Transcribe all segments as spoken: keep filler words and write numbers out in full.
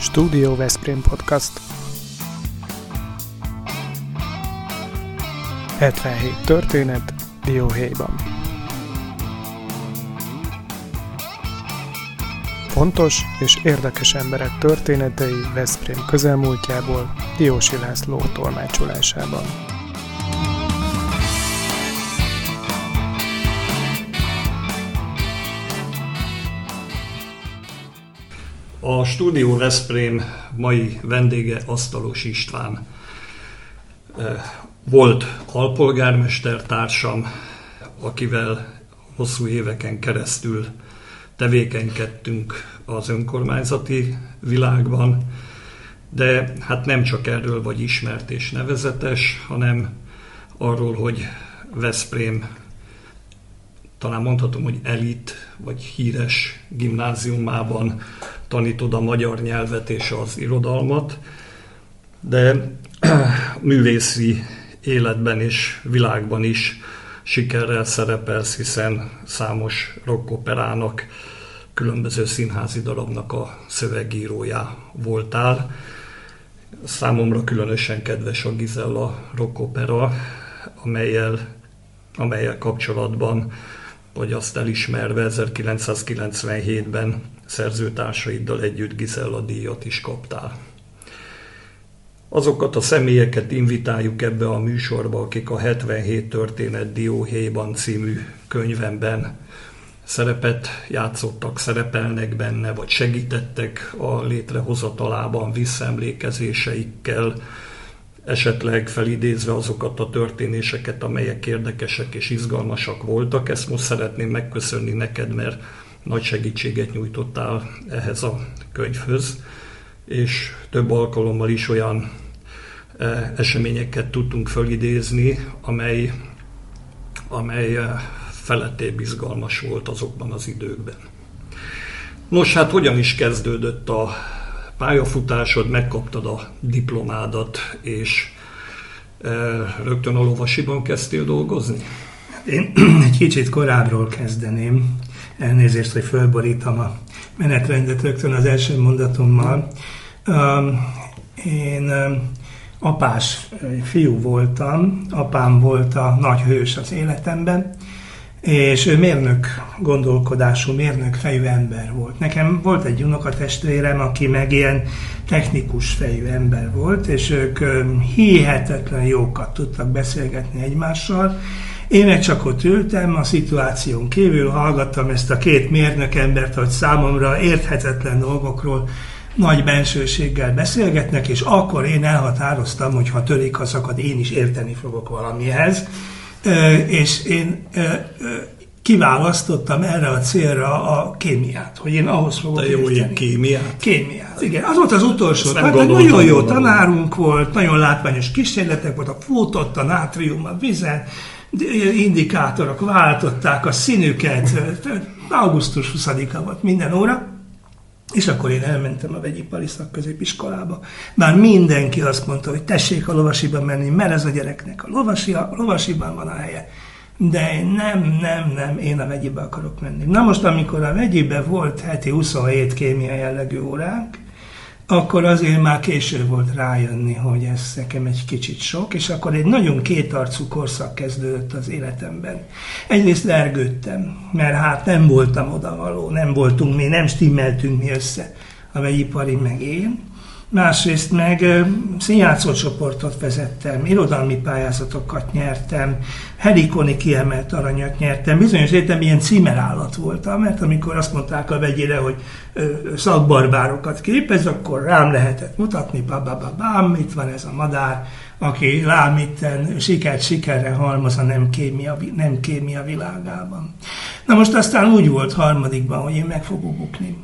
Stúdió Veszprém podcast. hetvenhét történet Dióhéjban. Fontos és érdekes emberek történetei Veszprém közelmúltjából Diósi László tolmácsolásában. A Stúdió Veszprém mai vendége Asztalos István. Volt alpolgármester társam, akivel hosszú éveken keresztül tevékenykedtünk az önkormányzati világban, de hát nem csak erről vagy ismert és nevezetes, hanem arról, hogy Veszprém, talán mondhatom, hogy elit vagy híres gimnáziumában tanítod a magyar nyelvet és az irodalmat, de művészi életben és világban is sikerrel szerepelsz, hiszen számos rockoperának, különböző színházi darabnak a szövegírója voltál. Számomra különösen kedves a Gizella rockopera, amelyel, amelyel kapcsolatban, vagy azt elismerve ezerkilencszázkilencvenhétben szerzőtársaiddal együtt Gizella díjat is kaptál. Azokat a személyeket invitáljuk ebbe a műsorba, akik a hetvenhét történet Dióhéjban című könyvemben szerepet játszottak, szerepelnek benne, vagy segítettek a létrehozatalában visszaemlékezéseikkel, esetleg felidézve azokat a történéseket, amelyek érdekesek és izgalmasak voltak. Ezt most szeretném megköszönni neked, mert nagy segítséget nyújtottál ehhez a könyvhöz, és több alkalommal is olyan eseményeket tudtunk fölidézni, amely, amely felettébb izgalmas volt azokban az időkben. Nos, hát hogyan is kezdődött a pályafutásod? Megkaptad a diplomádat, és rögtön a Lovasiban kezdtél dolgozni? Én egy kicsit korábbról kezdeném. Elnézést, hogy fölborítom a menetrendet rögtön az első mondatommal. Én apás fiú voltam, apám volt a nagy hős az életemben, és ő mérnök gondolkodású, mérnök fejű ember volt. Nekem volt egy unokatestvérem, aki meg ilyen technikus fejű ember volt, és ők hihetetlen jókat tudtak beszélgetni egymással. Én meg csak ott ültem, a szituáción kívül hallgattam ezt a két mérnökembert, hogy számomra érthetetlen dolgokról nagy bensőséggel beszélgetnek, és akkor én elhatároztam, hogy ha törik a szakad, én is érteni fogok valamihez. És én kiválasztottam erre a célra a kémiát, hogy én ahhoz fogok érteni. Jó, ilyen kémiát. Kémiát, igen. Az volt az utolsó. Hát, nagyon jó tanárunk volt, nagyon látványos kísérletek voltak, futott a nátrium a vizen, indikátorok váltották a színüket, augusztus huszadika volt minden óra, és akkor én elmentem a vegyipari szakközépiskolába. Már mindenki azt mondta, hogy tessék a Lovasiban menni, mert ez a gyereknek a, lovasi, a Lovasiban van a helye. De én nem, nem, nem, én a vegyibe akarok menni. Na most, amikor a vegyibe volt heti huszonhét kémia jellegű óránk, akkor azért már késő volt rájönni, hogy ez nekem egy kicsit sok, és akkor egy nagyon kétarcú korszak kezdődött az életemben. Egyrészt lergődtem, mert hát nem voltam odavaló, nem voltunk mi, nem stimmeltünk mi össze a vegyipari meg én. Másrészt meg színjátszó csoportot vezettem, irodalmi pályázatokat nyertem, helikoni kiemelt aranyat nyertem, bizonyos értem ilyen címerállat voltam, mert amikor azt mondták a vegyére, hogy szakbarbárokat képez, akkor rám lehetett mutatni, babababám, itt van ez a madár, aki lám itten sikert sikerre halmoz a nem kémia, nem kémia világában. Na most aztán úgy volt harmadikban, hogy én meg fogok bukni.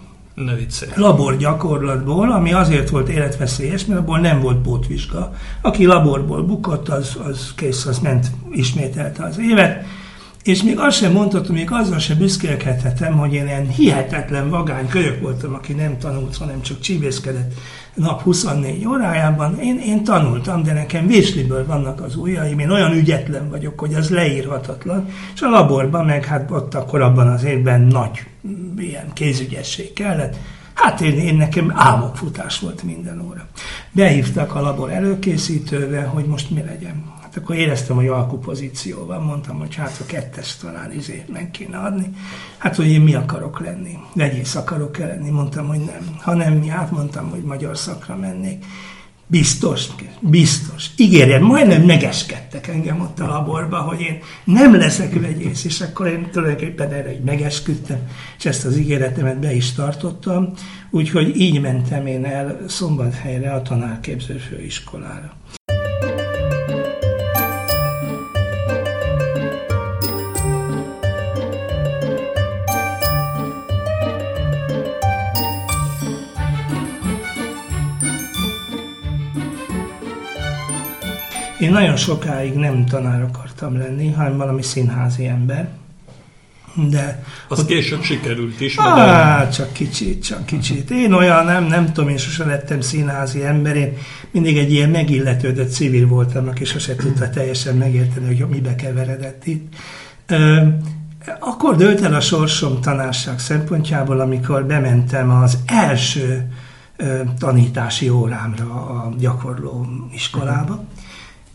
Laborgyakorlatból, ami azért volt életveszélyes, mert abból nem volt pótvizsga. Aki laborból bukott, az, az kész, az ment, ismételte az évet. És még azt sem mondhatom, még azzal sem büszkélkedhetem, hogy én ilyen hihetetlen vagány kölyök voltam, aki nem tanult, hanem csak csívészkedett nap huszonnégy órájában. Én, én tanultam, de nekem vésliből vannak az ujjaim, én olyan ügyetlen vagyok, hogy az leírhatatlan. És a laborban meg hát ott akkor abban az évben nagy ilyen kézügyesség kellett. Hát én, én nekem álmokfutás volt minden óra. Behívtak a labor előkészítőbe, hogy most mi legyen. Hát akkor éreztem, hogy alkupozíció van, mondtam, hogy hát a kettes talán izé meg kéne adni. Hát, hogy én mi akarok lenni, vegyész akarok lenni, mondtam, hogy nem. Ha nem, mi átmondtam, hogy magyar szakra mennék. Biztos, biztos, ígérjen, majdnem megeskettek engem ott a laborba, hogy én nem leszek vegyész, és akkor én tulajdonképpen erre így megesküdtem, és ezt az ígéretemet be is tartottam, úgyhogy így mentem én el Szombathelyre a tanárképző főiskolára. Én nagyon sokáig nem tanár akartam lenni, hanem valami színházi ember. De az ott... később sikerült is. Á, csak kicsit, csak kicsit. Én olyan nem, nem tudom, én sosem lettem színházi ember. Én mindig egy ilyen megilletődött civil voltam, aki sose tudta teljesen megérteni, hogy mibe keveredett itt. Ö, akkor dőlt el a sorsom tanárság szempontjából, amikor bementem az első ö, tanítási órámra a gyakorló iskolába.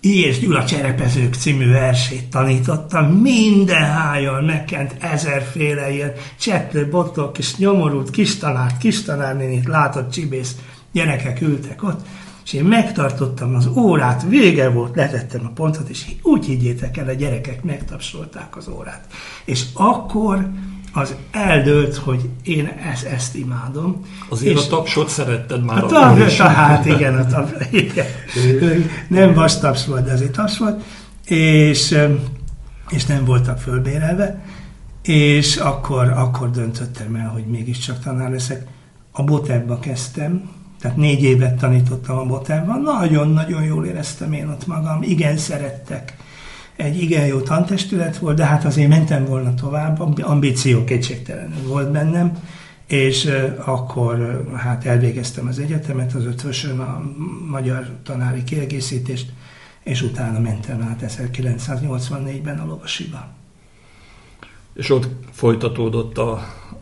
Illés Gyula Cserepezők című versét tanítottam, mindenhájjal megkent ezerféle ilyen cseplő, botok, kis nyomorult, kis tanárt, kis tanárnénit látott csibész gyerekek ültek ott, és én megtartottam az órát, vége volt, letettem a pontot, és úgy higgyétek el, a gyerekek megtapsolták az órát. És akkor az eldőlt, hogy én ezt, ezt imádom. Azért és a tapsot szeretted már. A tapsot, hát igen, a tapsot, igen. Nem vas taps volt, de azért taps volt, és, és nem voltak fölbérelve, és akkor, akkor döntöttem el, hogy mégiscsak tanár leszek. A Botebba kezdtem, tehát négy évet tanítottam a Botebban, nagyon-nagyon jól éreztem én ott magam, igen szerettek. Egy igen jó tantestület volt, de hát azért mentem volna tovább, ambíció kétségtelenül volt bennem, és akkor hát elvégeztem az egyetemet, az ötvösön a magyar tanári kiegészítést, és utána mentem át ezerkilencszáznyolcvannégyben a Lovasiba. És ott folytatódott a,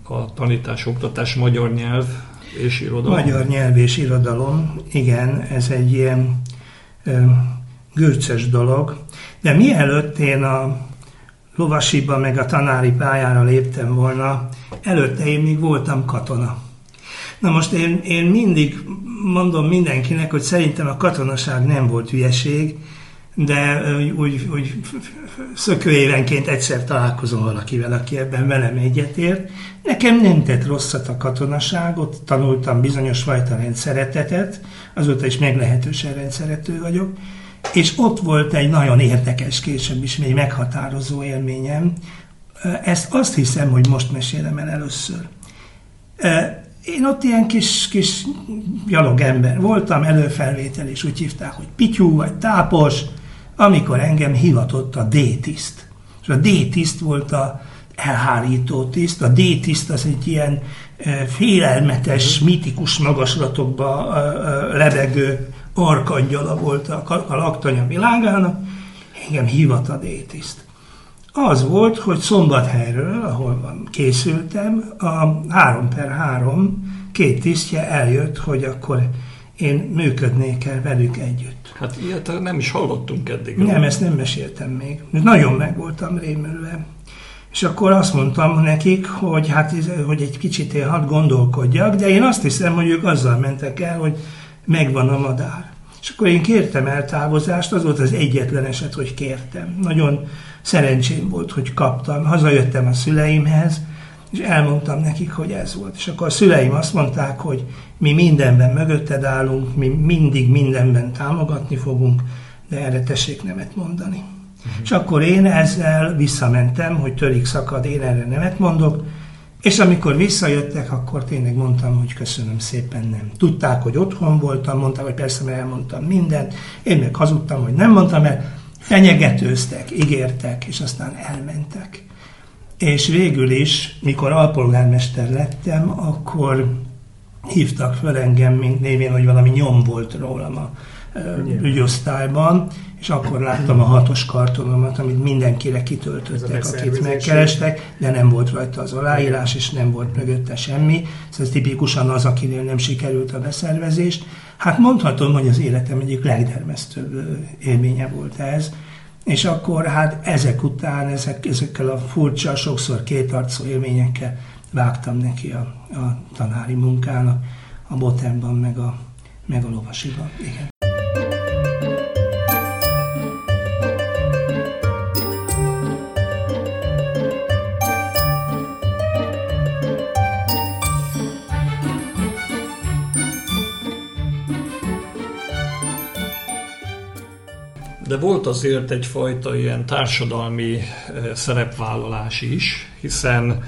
a tanítás, oktatás, magyar nyelv és irodalom? Magyar nyelv és irodalom, igen, ez egy ilyen ö, gőces dolog. De mielőtt én a Lovasiba meg a tanári pályára léptem volna, előtte én még voltam katona. Na most én, én mindig mondom mindenkinek, hogy szerintem a katonaság nem volt hülyeség, de úgy, úgy szökőévenként egyszer találkozom valakivel, aki ebben velem egyetért. Nekem nem tett rosszat a katonaságot, tanultam bizonyos fajta rendszeretetet, azóta is meglehetősen rendszerető vagyok, és ott volt egy nagyon érdekes, később is még meghatározó élményem. Ezt azt hiszem, hogy most mesélem el először. Én ott ilyen kis, kis gyalogember voltam, előfelvétel, és úgy hívták, hogy Pityú vagy Tápos, amikor engem hivatott a D-tiszt. És a D-tiszt volt a elhárító tiszt. A D-tiszt az egy ilyen félelmetes, mitikus magaslatokba lebegő arkangyala volt a, a laktanya világának, engem hívott a D-tiszt. Az volt, hogy Szombathelyről, ahol van, készültem, a három per három két tisztje eljött, hogy akkor én működnék-e velük együtt. Hát ilyet nem is hallottunk eddig. Nem, ezt nem meséltem még. Nagyon meg voltam rémülve. És akkor azt mondtam nekik, hogy, hát, hogy egy kicsit én hadd gondolkodjak, de én azt hiszem, hogy ők azzal mentek el, hogy megvan a madár. És akkor én kértem eltávozást, az volt az egyetlen eset, hogy kértem. Nagyon szerencsém volt, hogy kaptam. Hazajöttem a szüleimhez, és elmondtam nekik, hogy ez volt. És akkor a szüleim azt mondták, hogy mi mindenben mögötted állunk, mi mindig mindenben támogatni fogunk, de erre tessék nemet mondani. Uh-huh. És akkor én ezzel visszamentem, hogy törik szakad, én erre nemet mondok, és amikor visszajöttek, akkor tényleg mondtam, hogy köszönöm szépen, nem. Tudták, hogy otthon voltam, mondták, hogy persze, mert elmondtam mindent, én meg hazudtam, hogy nem mondtam el, fenyegetőztek, ígértek, és aztán elmentek. És végül is, mikor alpolgármester lettem, akkor hívtak föl engem, mint névén, hogy valami nyom volt rólam a ügyosztályban, és akkor láttam a hatos kartonomat, amit mindenkire kitöltöttek, akit megkerestek, de nem volt rajta az aláírás, és nem volt mögötte semmi. Szóval ez tipikusan az, akinél nem sikerült a beszervezés. Hát mondhatom, hogy az életem egyik legdermesztőbb élménye volt ez. És akkor hát ezek után, ezek, ezekkel a furcsa, sokszor kétarcú élményekkel vágtam neki a, a tanári munkának, a Botemban, meg a, meg a Lovasiban. Igen. De volt azért egyfajta ilyen társadalmi szerepvállalás is, hiszen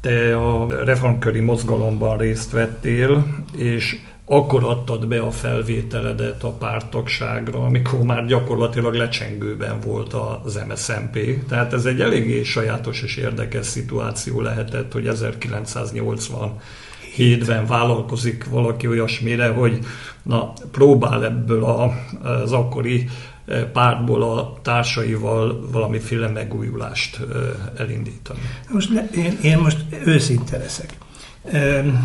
te a reformköri mozgalomban részt vettél, és akkor adtad be a felvételedet a párttagságra, amikor már gyakorlatilag lecsengőben volt az em es em pé. Tehát ez egy eléggé sajátos és érdekes szituáció lehetett, hogy ezerkilencszáznyolcvan hétben vállalkozik valaki olyasmire, hogy na, próbál ebből a, az akkori pártból a társaival valamiféle megújulást elindítani. Most ne, én, én most őszinte leszek. Öm,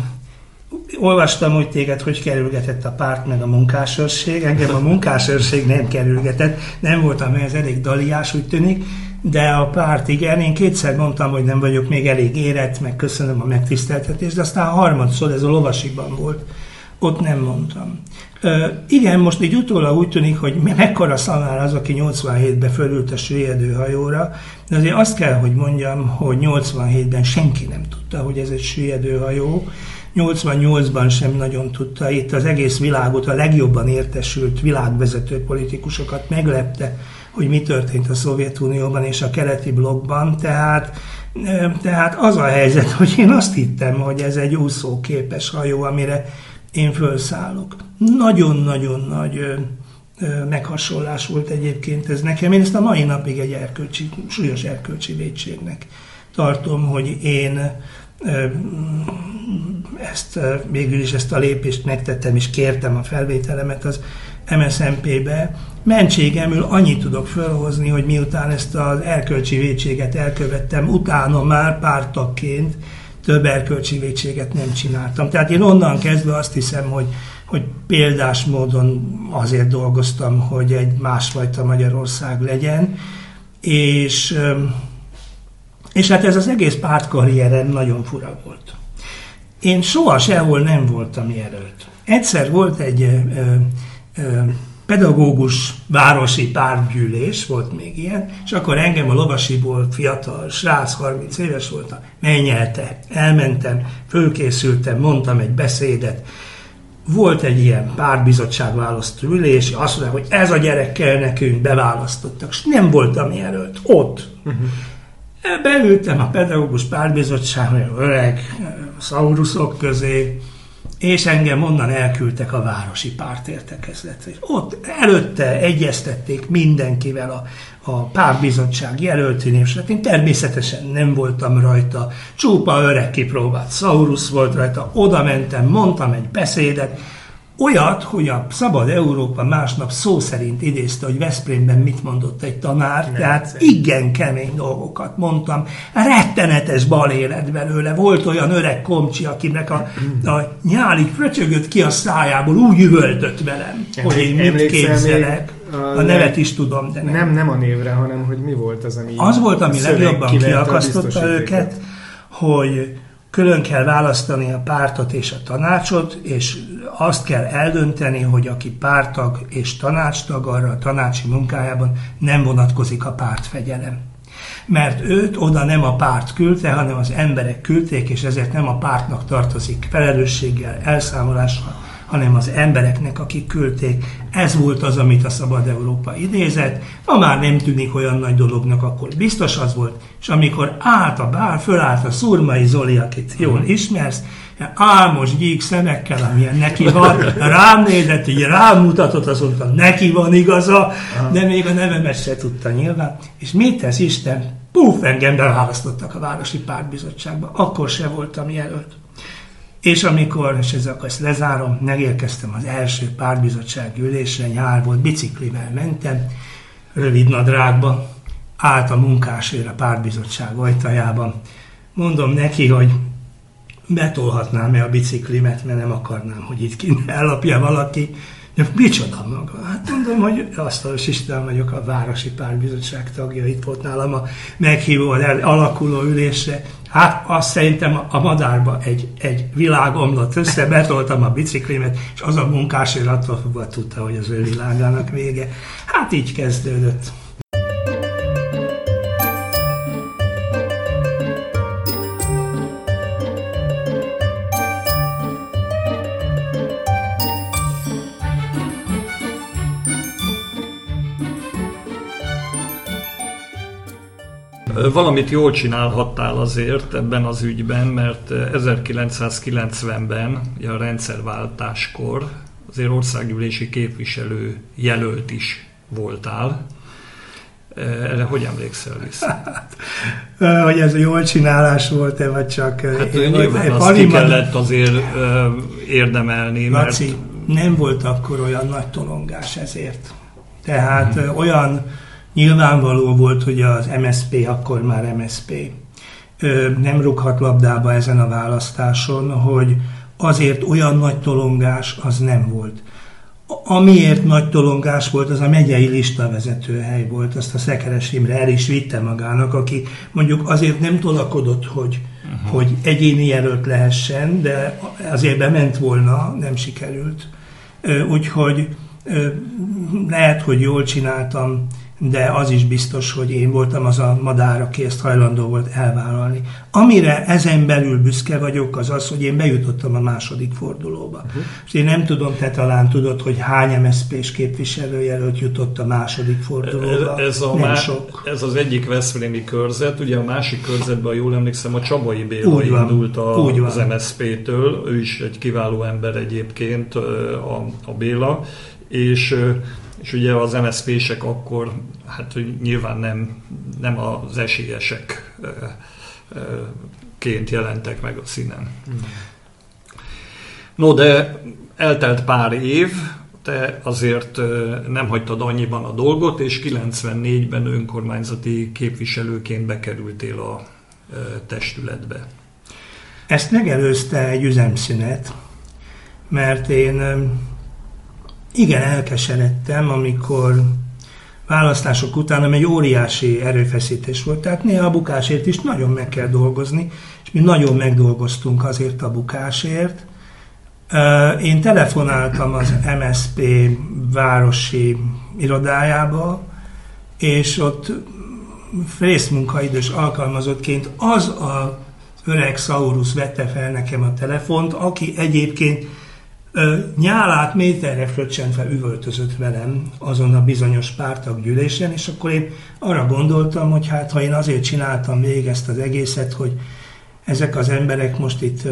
olvastam úgy téged, hogy kerülgetett a párt meg a munkásőrség. Engem a munkásőrség nem kerülgetett, nem voltam ehhez elég daliás, úgy tűnik, de a párt igen. Én kétszer mondtam, hogy nem vagyok még elég érett, meg köszönöm a megtiszteltetést, de aztán harmadszor ez a Lovasikban volt. Ott nem mondtam. Ö, igen, most így utólag úgy tűnik, hogy mekkora szalár az, aki nyolcvanhétben fölült a süllyedő hajóra, de azért azt kell, hogy mondjam, hogy nyolcvanhétben senki nem tudta, hogy ez egy süllyedő hajó, nyolcvannyolcban sem nagyon tudta, itt az egész világot, a legjobban értesült világvezető politikusokat meglepte, hogy mi történt a Szovjetunióban és a keleti blokkban, tehát ö, tehát az a helyzet, hogy én azt hittem, hogy ez egy úszóképes hajó, amire én fölszállok. Nagyon-nagyon nagy ö, ö, meghasonlás volt egyébként ez nekem. Én ezt a mai napig egy erkölcsi, súlyos erkölcsi vétségnek tartom, hogy én ö, ezt, ö, végülis ezt a lépést megtettem, és kértem a felvételemet az em es em pé-be. Mentségemül annyit tudok fölhozni, hogy miután ezt az erkölcsi vétséget elkövettem, utána már párttagként több erkölcsi vétséget nem csináltam. Tehát én onnan kezdve azt hiszem, hogy, hogy példás módon azért dolgoztam, hogy egy másfajta Magyarország legyen, és, és hát ez az egész pártkarrierem nagyon fura volt. Én soha sehol nem voltam jelölt. Egyszer volt egy ö, ö, pedagógus városi pártgyűlés, volt még ilyen, és akkor engem a Lovasiból fiatal srác, harminc éves voltam, megnyelte, elmentem, fölkészültem, mondtam egy beszédet. Volt egy ilyen pártbizottság választó ülés, azt mondták, hogy ez a gyerek kell nekünk, beválasztottak, és nem voltam jelölt, ott. Uh-huh. Beültem a pedagógus pártbizottságra, öreg szauruszok közé, és engem onnan elküldtek a városi pártértekezletre. Ott előtte egyeztették mindenkivel a, a pártbizottság jelöltén, és én természetesen nem voltam rajta, csúpa öreg kipróbált szaurusz volt rajta, oda mentem, mondtam egy beszédet, olyat, hogy a Szabad Európa másnap szó szerint idézte, hogy Veszprémben mit mondott egy tanár, nem, tehát szépen. Igen kemény dolgokat mondtam, rettenetes balélet belőle, volt olyan öreg komcsi, akinek a, a nyálig fröcsögött ki a szájából, úgy üvöltött velem, em, hogy én mit képzelek, a nevet is tudom, de nem. Nem, nem a névre, hanem hogy mi volt az, ami... Az volt, ami legjobban kiakasztotta őket, hogy... Külön kell választani a pártot és a tanácsot, és azt kell eldönteni, hogy aki párttag és tanácstag, arra a tanácsi munkájában nem vonatkozik a pártfegyelem. Mert őt oda nem a párt küldte, hanem az emberek küldték, és ezért nem a pártnak tartozik felelősséggel, elszámolással, hanem az embereknek, akik küldték. Ez volt az, amit a Szabad Európa idézett. Ha már nem tűnik olyan nagy dolognak, akkor biztos az volt. És amikor állt a bár, fölállt a Szurmai Zoli, akit jól ismersz, álmos gyík szemekkel, amilyen neki van, rám nézett, így rám mutatott, azt mondta, neki van igaza, de még a nevemet se tudta nyilván. És mit tesz Isten? Puf, engem beválasztottak a városi pártbizottságba. Akkor se voltam jelölt. És amikor, és ezzel ezt lezárom, megérkeztem az első pártbizottsági ülésre, nyár volt, biciklivel mentem, rövidnadrágba, állt a munkásőr a pártbizottság ajtajában. Mondom neki, hogy betolhatnám-e a biciklimet, mert nem akarnám, hogy itt kint ellapja valaki. De micsoda maga? Hát mondom, hogy Asztalos István vagyok, a Városi Pártbizottság tagja, itt volt nálam a meghívó, alakuló ülésre. Hát azt szerintem a madárba egy, egy világ omlott össze, betoltam a biciklimet, és az a munkásőr attól fogva tudta, hogy az ő világának vége. Hát így kezdődött. Valamit jól csinálhattál azért ebben az ügyben, mert ezerkilencszázkilencvenben, ugye a rendszerváltáskor, azért országgyűlési képviselő jelölt is voltál. Erre hogy emlékszel vissza? Hát, hogy ez jól csinálás volt-e, vagy csak... Hát én nyilván azt ki kellett azért érdemelni, mert... Laci, nem volt akkor olyan nagy tolongás ezért. Tehát hmm. olyan... Nyilvánvaló volt, hogy az em es zé pé, akkor már em es zé pé, nem rúghat labdába ezen a választáson, hogy azért olyan nagy tolongás az nem volt. Amiért nagy tolongás volt, az a megyei listavezetőhely volt, azt a Szekeres Imre el is vitte magának, aki mondjuk azért nem tolakodott, hogy, uh-huh. hogy egyéni jelölt lehessen, de azért bement volna, nem sikerült. Úgyhogy lehet, hogy jól csináltam, de az is biztos, hogy én voltam az a madár, aki ezt hajlandó volt elvállalni. Amire ezen belül büszke vagyok, az az, hogy én bejutottam a második fordulóba. Uh-huh. És én nem tudom, te talán tudod, hogy hány em es zé pés képviselőjelölt jutott a második fordulóba. Ez, ez, a má- ez az egyik veszprémi körzet, ugye a másik körzetben, jól emlékszem, a Csabai Béla úgy indult a, az em es zé pé-től, ő is egy kiváló ember egyébként, a, a Béla, és... És ugye az em es zé pések akkor, hát nyilván nem, nem az esélyesekként jelentek meg a színen. No, de eltelt pár év, te azért nem hagytad annyiban a dolgot, és kilencvennégyben önkormányzati képviselőként bekerültél a testületbe. Ezt megelőzte egy üzemszünet, mert én... Igen, elkeseredtem, amikor választások után egy óriási erőfeszítés volt, tehát néha a bukásért is nagyon meg kell dolgozni, és mi nagyon megdolgoztunk azért a bukásért. Én telefonáltam az em es zé pé városi irodájába, és ott részmunkaidős alkalmazottként az a öreg Szaurusz vette fel nekem a telefont, aki egyébként nyálát méterre fröccsentve üvöltözött velem azon a bizonyos párttaggyűlésen, és akkor én arra gondoltam, hogy hát ha én azért csináltam végig ezt az egészet, hogy ezek az emberek most itt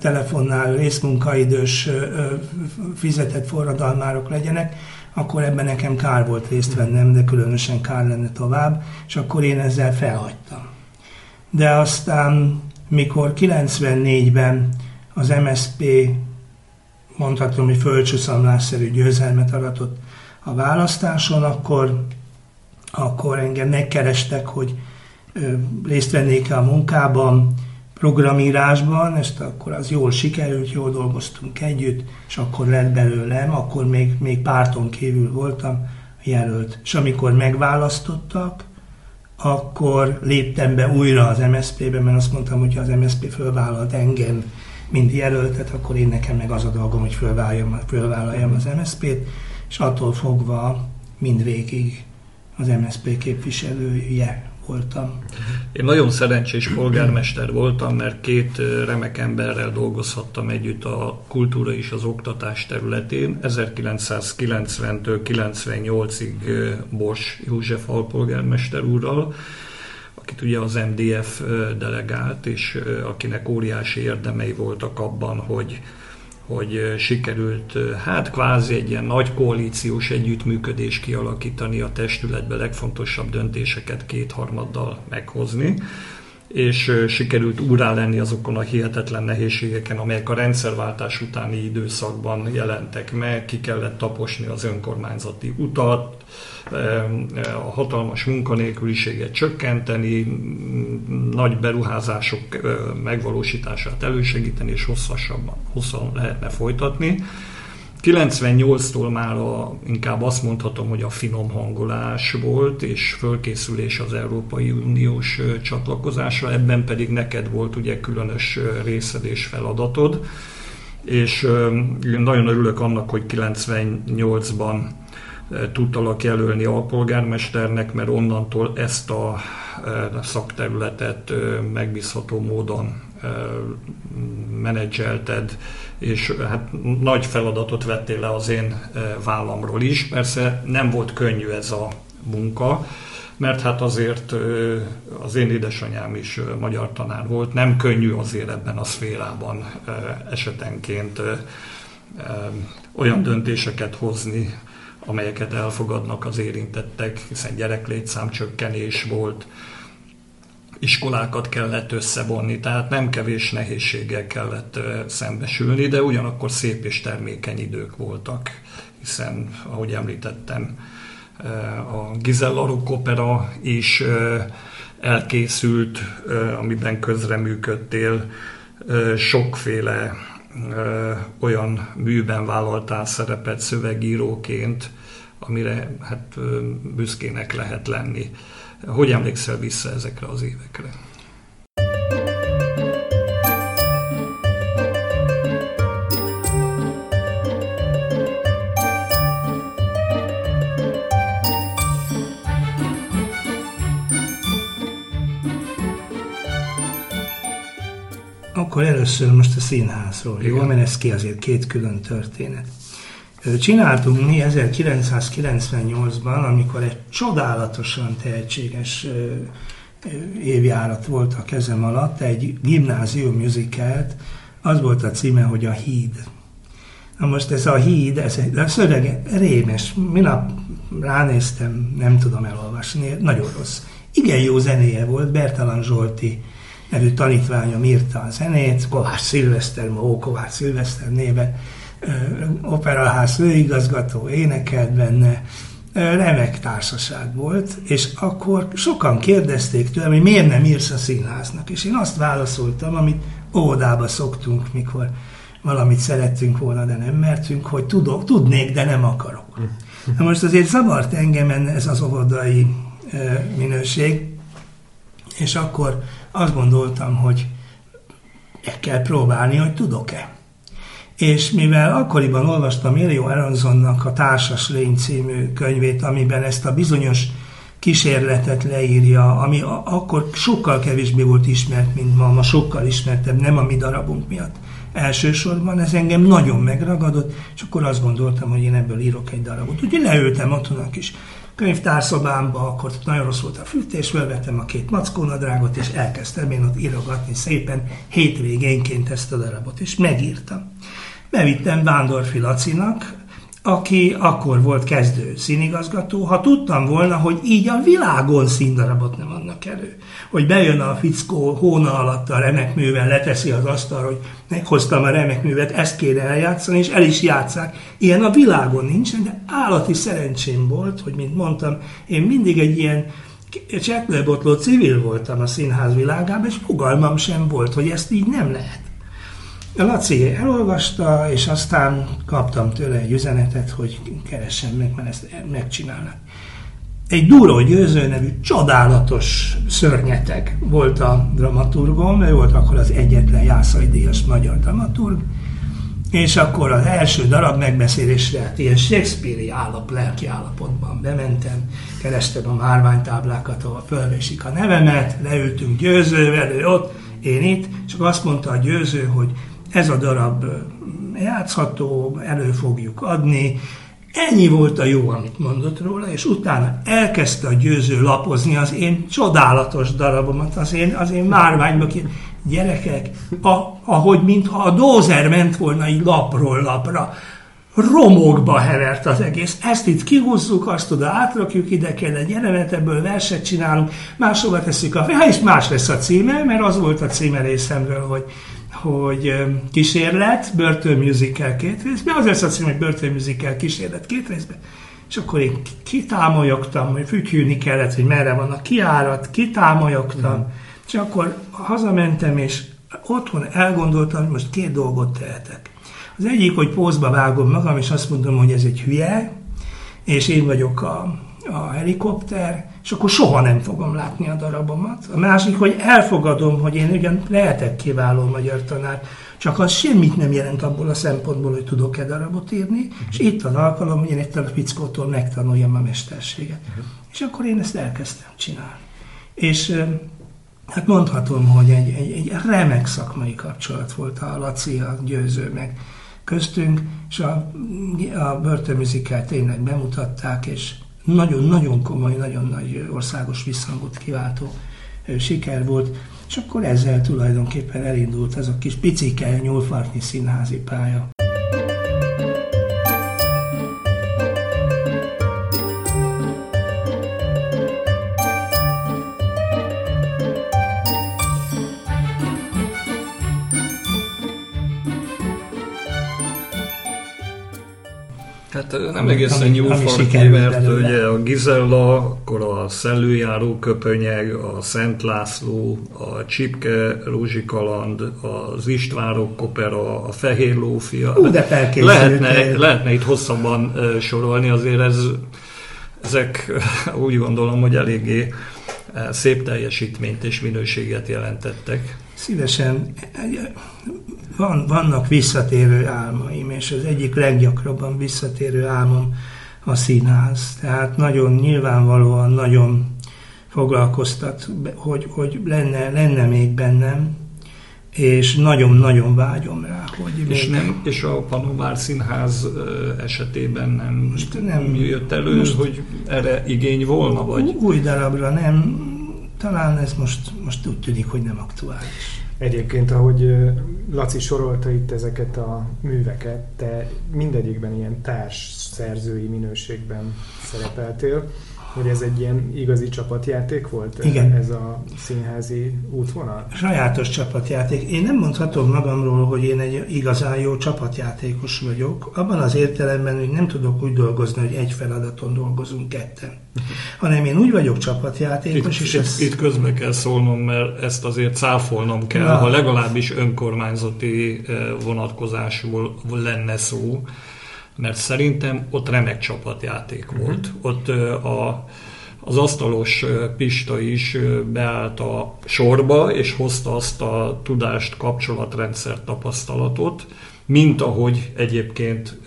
telefonnál részmunkaidős fizetett forradalmárok legyenek, akkor ebben nekem kár volt részt vennem, de különösen kár lenne tovább, és akkor én ezzel felhagytam. De aztán, mikor kilencvennégyben az em es zé pé mondhatom, hogy földcsuszamlásszerű győzelmet aratott a választáson, akkor, akkor engem megkerestek, hogy ö, részt vennék-e a munkában, programírásban, ezt akkor az jól sikerült, jól dolgoztunk együtt, és akkor lett belőlem, akkor még, még párton kívül voltam jelölt. És amikor megválasztottak, akkor léptem be újra az em es zé pé-be, mert azt mondtam, hogy az em es zé pé fölvállalt engem, mint jelöltet, akkor én nekem meg az a dolgom, hogy fölvállaljam, fölvállaljam az em es zé pét, és attól fogva mindvégig az em es zé pé képviselője voltam. Én nagyon szerencsés polgármester voltam, mert két remek emberrel dolgozhattam együtt a kultúra és az oktatás területén. ezerkilencszázkilencventől kilencvennyolcig Bors József alpolgármester úrral, akit ugye az em dé ef delegált, és akinek óriási érdemei voltak abban, hogy, hogy sikerült hát kvázi egy ilyen nagy koalíciós együttműködést kialakítani, a testületben legfontosabb döntéseket kétharmaddal meghozni. és sikerült úrrá lenni azokon a hihetetlen nehézségeken, amelyek a rendszerváltás utáni időszakban jelentek meg, ki kellett taposni az önkormányzati utat, a hatalmas munkanélküliséget csökkenteni, nagy beruházások megvalósítását elősegíteni, és hosszasabban, hosszan lehetne folytatni. kilencvennyolctól már a, inkább azt mondhatom, hogy a finom hangolás volt, és fölkészülés az Európai Uniós csatlakozásra, ebben pedig neked volt ugye különös részed és feladatod, és nagyon örülök annak, hogy kilencvennyolcban tudtalak jelölni alpolgármesternek, mert onnantól ezt a szakterületet megbízható módon menedzselted, és hát nagy feladatot vettél le az én vállamról is. Persze nem volt könnyű ez a munka, mert hát azért az én édesanyám is magyar tanár volt, nem könnyű azért ebben a szférában esetenként olyan döntéseket hozni, amelyeket elfogadnak az érintettek, hiszen gyereklétszám csökkenés volt, iskolákat kellett összevonni, tehát nem kevés nehézséggel kellett szembesülni, de ugyanakkor szép és termékeny idők voltak, hiszen, ahogy említettem, a Gizella opera is elkészült, amiben közreműködtél, sokféle olyan műben vállaltál szerepet szövegíróként, amire hát büszkének lehet lenni. Hogy emlékszel vissza ezekre az évekre? Akkor először most a színházról, jól menesz ki, azért két külön történet. Csináltunk mi ezerkilencszázkilencvennyolcban, amikor egy csodálatosan tehetséges évjárat volt a kezem alatt, egy gimnázium musicalt, az volt a címe, hogy A híd. Na most ez a híd, ez a szövege rémes, minap ránéztem, nem tudom elolvasni, nagyon rossz. Igen jó zenéje volt, Bertalan Zsolti nevű tanítványom írta a zenét, Kovács Szilveszter, ó, Kovács Szilveszter néven, operaház főigazgató énekelt benne, remek társaság volt, és akkor sokan kérdezték tőlem, hogy miért nem írsz a színháznak, és én azt válaszoltam, amit óvodába szoktunk, mikor valamit szerettünk volna, de nem mertünk, hogy tudok, tudnék, de nem akarok. Na most azért zavart engem ez az óvodai minőség, és akkor azt gondoltam, hogy meg kell próbálni, hogy tudok-e. És mivel akkoriban olvastam Elliot Aronsonnak a Társas Lény című könyvét, amiben ezt a bizonyos kísérletet leírja, ami akkor sokkal kevésbé volt ismert, mint ma, ma sokkal ismertebb, nem a mi darabunk miatt elsősorban, ez engem nagyon megragadott, és akkor azt gondoltam, hogy én ebből írok egy darabot. Úgyhogy leültem otthon a kis könyvtárszobámba, akkor nagyon rossz volt a fűtés, fölvettem a két mackónadrágot, és elkezdtem én ott írogatni szépen hétvégénként ezt a darabot, és megírtam. Bevittem Vándorfi Lacinak, aki akkor volt kezdő színigazgató. Ha tudtam volna, hogy így a világon színdarabot nem adnak elő, hogy bejön a fickó hóna alatt a remekművel, leteszi az asztalra, hogy meghoztam a remekművet, ezt kéne eljátszani, és el is játsszák. Ilyen a világon nincsen, de állati szerencsém volt, hogy mint mondtam, én mindig egy ilyen csetlőbotló civil voltam a színház világában, és fogalmam sem volt, hogy ezt így nem lehet. A Laci elolvasta, és aztán kaptam tőle egy üzenetet, hogy keressem meg, mert ezt megcsinálnak. Egy Duro Győző nevű csodálatos szörnyeteg volt a dramaturgom, ő volt akkor az egyetlen Jászai díjas magyar dramaturg, és akkor az első darab megbeszélésre, hát ilyen Shakespeare-i állap, lelki állapotban bementem, kerestem a márványtáblákat, ahol fölvesik a nevemet, leültünk Győzővel, ő ott, én itt, és akkor azt mondta a Győző, hogy ez a darab játszható, elő fogjuk adni. Ennyi volt a jó, amit mondott róla, és utána elkezdte a Győző lapozni az én csodálatos darabomat, az én, az én márványban. Gyerekek, a, ahogy mintha a dózer ment volna így lapról lapra. romokba hevert az egész. Ezt itt kihúzzuk, azt oda átrakjuk, ide kell egy jelenet, ebből verset csinálunk, máshova tesszük a... Ha és más lesz a címe, mert az volt a címe részemről, hogy, hogy kísérlet, börtönmusical két részben, az lesz a címe, hogy börtönmusical kísérlet két részben, és akkor én kitámolyogtam, hogy fütyülni kellett, hogy merre van a kiárat, kitámolyogtam, mm. és akkor hazamentem, és otthon elgondoltam, hogy most két dolgot tehetek. Az egyik, hogy pózba vágom magam, és azt mondom, hogy ez egy hülye, és én vagyok a, a helikopter, és akkor soha nem fogom látni a darabomat. A másik, hogy elfogadom, hogy én ugyan lehetek kiváló magyar tanár, csak az semmit nem jelent abból a szempontból, hogy tudok-e darabot írni, uh-huh. és itt az alkalom, hogy én ettől a fickótól megtanuljam a mesterséget. Uh-huh. És akkor én ezt elkezdtem csinálni. És hát mondhatom, hogy egy, egy, egy remek szakmai kapcsolat volt a Laci, a Győző meg köztünk, és a, a börtönmüzikát tényleg bemutatták, és nagyon-nagyon komoly, nagyon nagy országos visszhangot kiváltó siker volt, és akkor ezzel tulajdonképpen elindult ez a kis picike nyúlfartnyi színházi pálya. Hát nem egészen nyúlfartnyi vert, ugye a Gizella, akkor a szellőjáró Köpönyeg, a Szent László, a Csipke Rózsikaland, az Istvárok Opera, a Fehér Lófia. Ú, de lehetne, lehetne itt hosszabban sorolni, azért ez, ezek úgy gondolom, hogy eléggé szép teljesítményt és minőséget jelentettek. Szívesen. Van, vannak visszatérő álmaim, és az egyik leggyakrabban visszatérő álmom a színház. Tehát nagyon nyilvánvalóan nagyon foglalkoztat, hogy, hogy lenne, lenne még bennem, és nagyon-nagyon vágyom rá. Hogy és, nem, és a Panovár Színház esetében nem, most nem jött elő, most hogy erre igény volna? Vagy? Új darabra nem. Talán ez most, most úgy tűnik, hogy nem aktuális. Egyébként, ahogy Laci sorolta itt ezeket a műveket, te mindegyikben ilyen társszerzői minőségben szerepeltél, hogy ez egy ilyen igazi csapatjáték volt? Igen. Ez a színházi útvonal? Sajátos csapatjáték. Én nem mondhatom magamról, hogy én egy igazán jó csapatjátékos vagyok, abban az értelemben, hogy nem tudok úgy dolgozni, hogy egy feladaton dolgozunk ketten. Hanem én úgy vagyok csapatjátékos, itt, és itt, ez... itt közbe kell szólnom, mert ezt azért cáfolnom kell, na, ha legalábbis önkormányzati vonatkozásból lenne szó, mert szerintem ott remek csapatjáték volt. Uh-huh. Ott a, az asztalos Pista is beállt a sorba, és hozta azt a tudást, kapcsolatrendszert, tapasztalatot, mint ahogy egyébként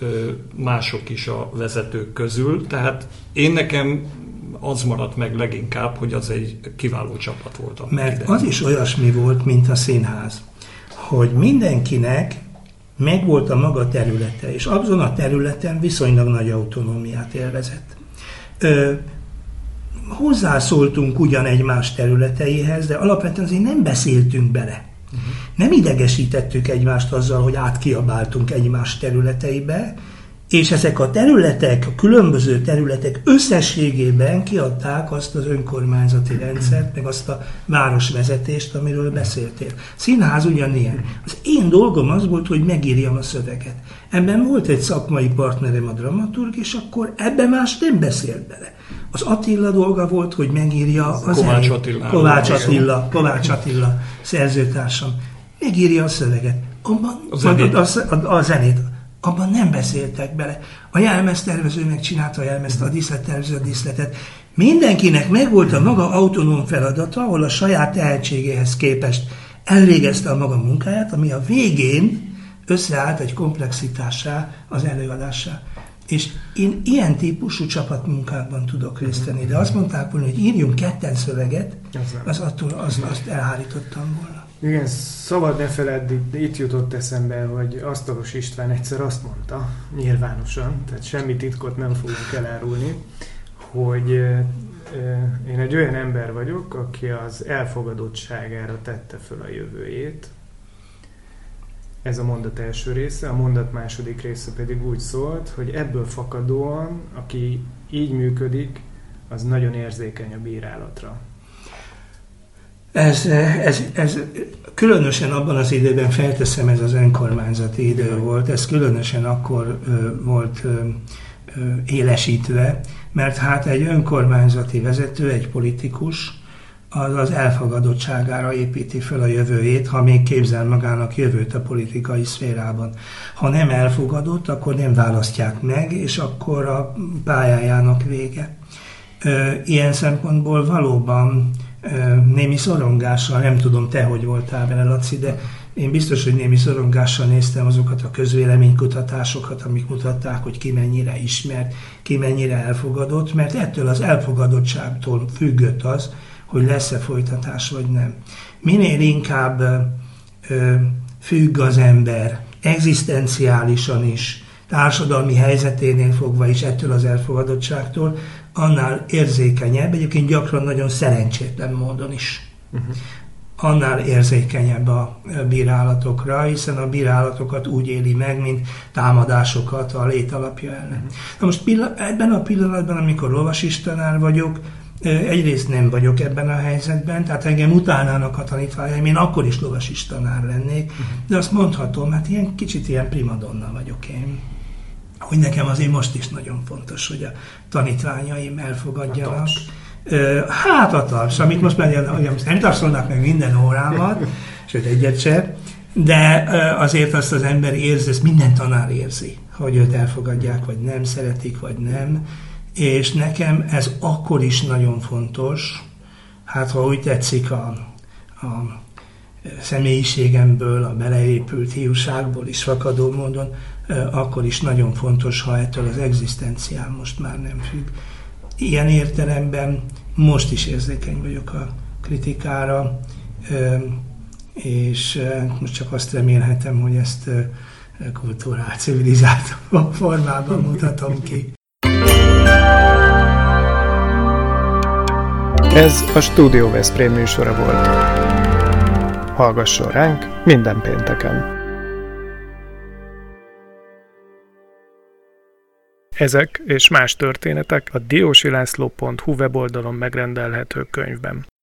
mások is a vezetők közül. Tehát én nekem az maradt meg leginkább, hogy az egy kiváló csapat volt. Mert idején. Az is olyasmi volt, mint a színház, hogy mindenkinek megvolt a maga területe, és azon a területen viszonylag nagy autonómiát élvezett. Ö, hozzászóltunk ugyan egymás területeihez, de alapvetően azért nem beszéltünk bele. Uh-huh. Nem idegesítettük egymást azzal, hogy átkiabáltunk egymás területeibe, és ezek a területek, a különböző területek összességében kiadták azt az önkormányzati rendszert, meg azt a városvezetést, amiről beszéltél. Színház ugyanilyen. Az én dolgom az volt, hogy megírjam a szöveget. Ebben volt egy szakmai partnerem, a dramaturg, és akkor ebben más nem beszélt bele. Az Attila dolga volt, hogy megírja az Kovács Attila, Kovács Attila, Kovács Attila szerzőtársam. Megírja a szöveget. Abban, a zenét. A, a, a zenét. Abban nem beszéltek bele. A jelmeztervező megcsinálta a jelmezt, a díszlettervező a díszletet. Mindenkinek megvolt a maga autonóm feladata, ahol a saját tehetségéhez képest elvégezte a maga munkáját, ami a végén összeállt egy komplexitássá az előadássá. És én ilyen típusú csapatmunkákban tudok részt venni, de azt mondták volna, hogy írjunk ketten szöveget, az attól az, azt elhárítottam volna. Igen, szabad ne feledd, itt jutott eszembe, hogy Asztalos István egyszer azt mondta, nyilvánosan, tehát semmi titkot nem fogunk elárulni, hogy e, e, én egy olyan ember vagyok, aki az elfogadottságára tette föl a jövőjét, Ez a mondat első része, a mondat második része pedig úgy szólt, hogy ebből fakadóan, aki így működik, az nagyon érzékeny a bírálatra. Ez, ez, ez különösen abban az időben, felteszem, ez az önkormányzati idő volt, ez különösen akkor ö, volt ö, ö, élesítve, mert hát egy önkormányzati vezető, egy politikus, az az elfogadottságára építi fel a jövőjét, ha még képzel magának jövőt a politikai szférában. Ha nem elfogadott, akkor nem választják meg, és akkor a pályájának vége. Ilyen szempontból valóban némi szorongással, nem tudom, te hogy voltál vele, Laci, de én biztos, hogy némi szorongással néztem azokat a közvéleménykutatásokat, amik mutatták, hogy ki mennyire ismert, ki mennyire elfogadott, mert ettől az elfogadottságtól függött az, hogy lesz-e folytatás, vagy nem. Minél inkább ö, függ az ember, egzisztenciálisan is, társadalmi helyzeténél fogva is ettől az elfogadottságtól, annál érzékenyebb, egyébként gyakran nagyon szerencsétlen módon is. Uh-huh. Annál érzékenyebb a bírálatokra, hiszen a bírálatokat úgy éli meg, mint támadásokat a létalapja ellen. Uh-huh. Na most pillan- ebben a pillanatban, amikor olvasistanár vagyok, egyrészt nem vagyok ebben a helyzetben, tehát engem utálnának a tanítványaim, én akkor is lovasis tanár lennék, de azt mondhatom, hát ilyen kicsit ilyen primadonna vagyok én. Hogy nekem azért most is nagyon fontos, hogy a tanítványaim elfogadjanak. Hát a taps, amit most már nem tapsolnak meg minden órámat, sőt egyet se, de azért azt az ember érzi, ezt minden tanár érzi, hogy őt elfogadják, vagy nem, szeretik, vagy nem. És nekem ez akkor is nagyon fontos, hát ha úgy tetszik a, a személyiségemből, a beleépült hiúságból is fakadó módon, akkor is nagyon fontos, ha ettől az egzisztenciám most már nem függ. Ilyen értelemben most is érzékeny vagyok a kritikára, és most csak azt remélhetem, hogy ezt kulturált, civilizált formában mutatom ki. Ez a Stúdió Veszprém műsora volt. Hallgasson ránk minden pénteken! Ezek és más történetek a diósilászló pont hu weboldalon megrendelhető könyvben.